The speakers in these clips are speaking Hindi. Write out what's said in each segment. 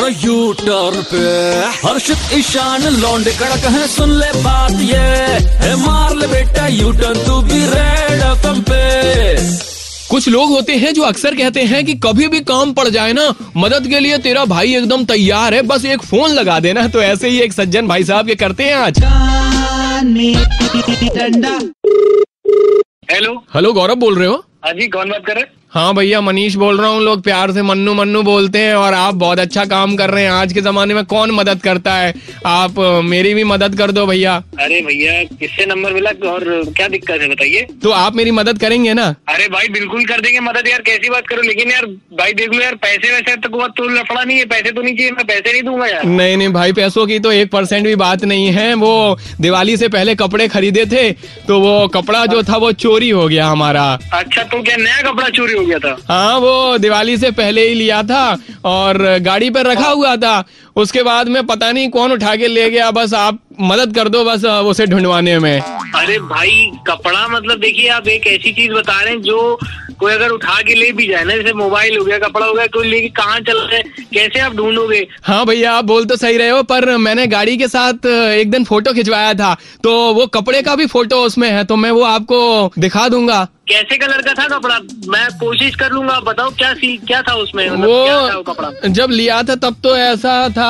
यू टर्न पे हर्षित ईशान लौंडे कड़क है, सुन ले बात ये है, मार ले बेटा यू टर्न तू भी रेड एफएम पे। कुछ लोग होते हैं जो अक्सर कहते हैं कि कभी भी काम पड़ जाए ना, मदद के लिए तेरा भाई एकदम तैयार है, बस एक फोन लगा देना। तो ऐसे ही एक सज्जन भाई साहब के करते हैं आज। हेलो हेलो, गौरव बोल रहे हो? हाँ जी, कौन बात कर रहे? हाँ भैया, मनीष बोल रहा हूँ। लोग प्यार से मन्नू मन्नू बोलते हैं और आप बहुत अच्छा काम कर रहे हैं। आज के जमाने में कौन मदद करता है, आप मेरी भी मदद कर दो भैया। अरे भैया, किससे नंबर मिला और क्या दिक्कत है बताइए? तो आप मेरी मदद करेंगे ना? अरे भाई बिल्कुल कर देंगे मदद यार, कैसी बात करो। लेकिन यार भाई देख लो यार, पैसे वैसे तक बहुत तो लफड़ा नहीं है, पैसे तो नहीं चाहिए, मैं पैसे नहीं दूंगा यार। नहीं नहीं भाई, पैसों की तो 1% भी बात नहीं है। वो दिवाली से पहले कपड़े खरीदे थे तो वो कपड़ा जो था वो चोरी हो गया हमारा। अच्छा, तो क्या नया कपड़ा चोरी गया था? हाँ, वो दिवाली से पहले ही लिया था और गाड़ी पर रखा हुआ था। उसके बाद में पता नहीं कौन उठा के ले गया। बस आप मदद कर दो बस उसे ढूंढवाने में। अरे भाई कपड़ा, मतलब देखिए आप एक ऐसी चीज बता रहे हैं जो कोई अगर उठा के ले भी जाए ना, जैसे मोबाइल हो गया, कपड़ा हो गया, कोई लेके कहाँ चल रहा है, कैसे आप ढूंढोगे? हाँ भैया, आप बोल तो सही रहे हो, पर मैंने गाड़ी के साथ एक दिन फोटो खिंचवाया था तो वो कपड़े का भी फोटो उसमें है, तो मैं वो आपको दिखा दूंगा। कैसे कलर का था कपड़ा? मैं कोशिश कर लूंगा, बताओ क्या था उसमें, वो क्या था वो कपड़ा? जब लिया था तब तो ऐसा था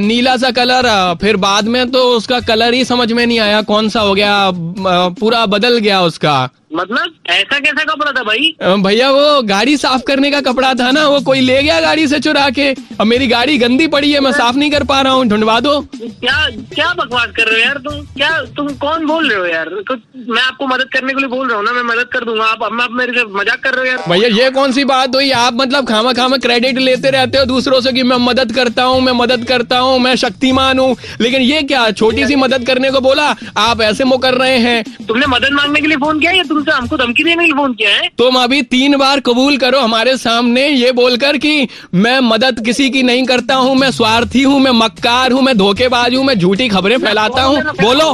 नीला सा कलर, फिर बाद में तो उसका कलर ही समझ में नहीं आया कौन सा हो गया, पूरा बदल गया उसका। मतलब ऐसा कैसा कपड़ा था भाई? भैया वो गाड़ी साफ करने का कपड़ा था ना, वो कोई ले गया गाड़ी से चुरा के। अब मेरी गाड़ी गंदी पड़ी है, मैं साफ नहीं कर पा रहा हूँ, ढूंढवा दो। क्या बकवास कर रहे हो यार तुम? क्या तुम कौन बोल रहे हो यार? मैं आपको मदद करने के लिए बोल रहा हूँ ना, मैं मदद कर दूंगा। आप मेरे से मजाक कर रहे हो यार? भैया ये कौन सी बात हुई? आप मतलब खामा क्रेडिट लेते रहते हो दूसरों से कि मैं मदद करता हूँ, मैं मदद करता हूँ, मैं शक्तिमान हूँ, लेकिन ये क्या छोटी सी मदद करने को बोला, आप ऐसे मुकर कर रहे हैं। तुमने मदद मांगने के लिए फोन किया या हमको धमकी देने के लिए फोन किया है? तुम अभी 3 बार कबूल करो हमारे सामने ये बोलकर कि मैं मदद किसी की नहीं करता हूँ, मैं स्वार्थी हूँ, मैं मक्कार हूँ, मैं धोखेबाज हूँ, मैं झूठी खबरें फैलाता हूँ। बोलो।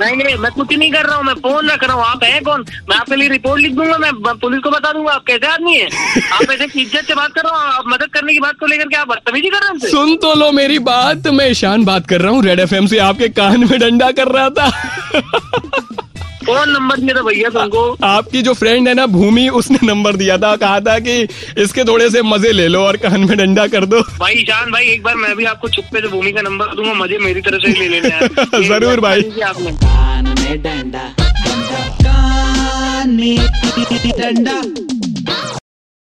नहीं, मैं कुछ नहीं कर रहा हूँ, मैं फोन रख रहा हूँ। आप है कौन? मैं आपके लिए रिपोर्ट लिख दूंगा, मैं पुलिस को बता दूंगा आप कैसे आदमी है। आप ऐसे इज्जत से बात कर रहा हूँ, आप मदद करने की बात को लेकर आप बदतमीजी कर रहे हैं। सुन तो लो मेरी बात, मैं ईशान बात कर रहा हूँ रेड एफएम से, आपके कान में डंडा कर रहा था। कौन नंबर दिया था भैया तुमको? आपकी जो फ्रेंड है ना भूमि, उसने नंबर दिया था, कहा था कि इसके थोड़े से मजे ले लो और कान में डंडा कर दो। भाई ईशान भाई, एक बार मैं भी आपको चुपके से भूमि का नंबर दूंगा, मजे मेरी तरफ से ले लेना यार। जरूर भाई। कान में डंडा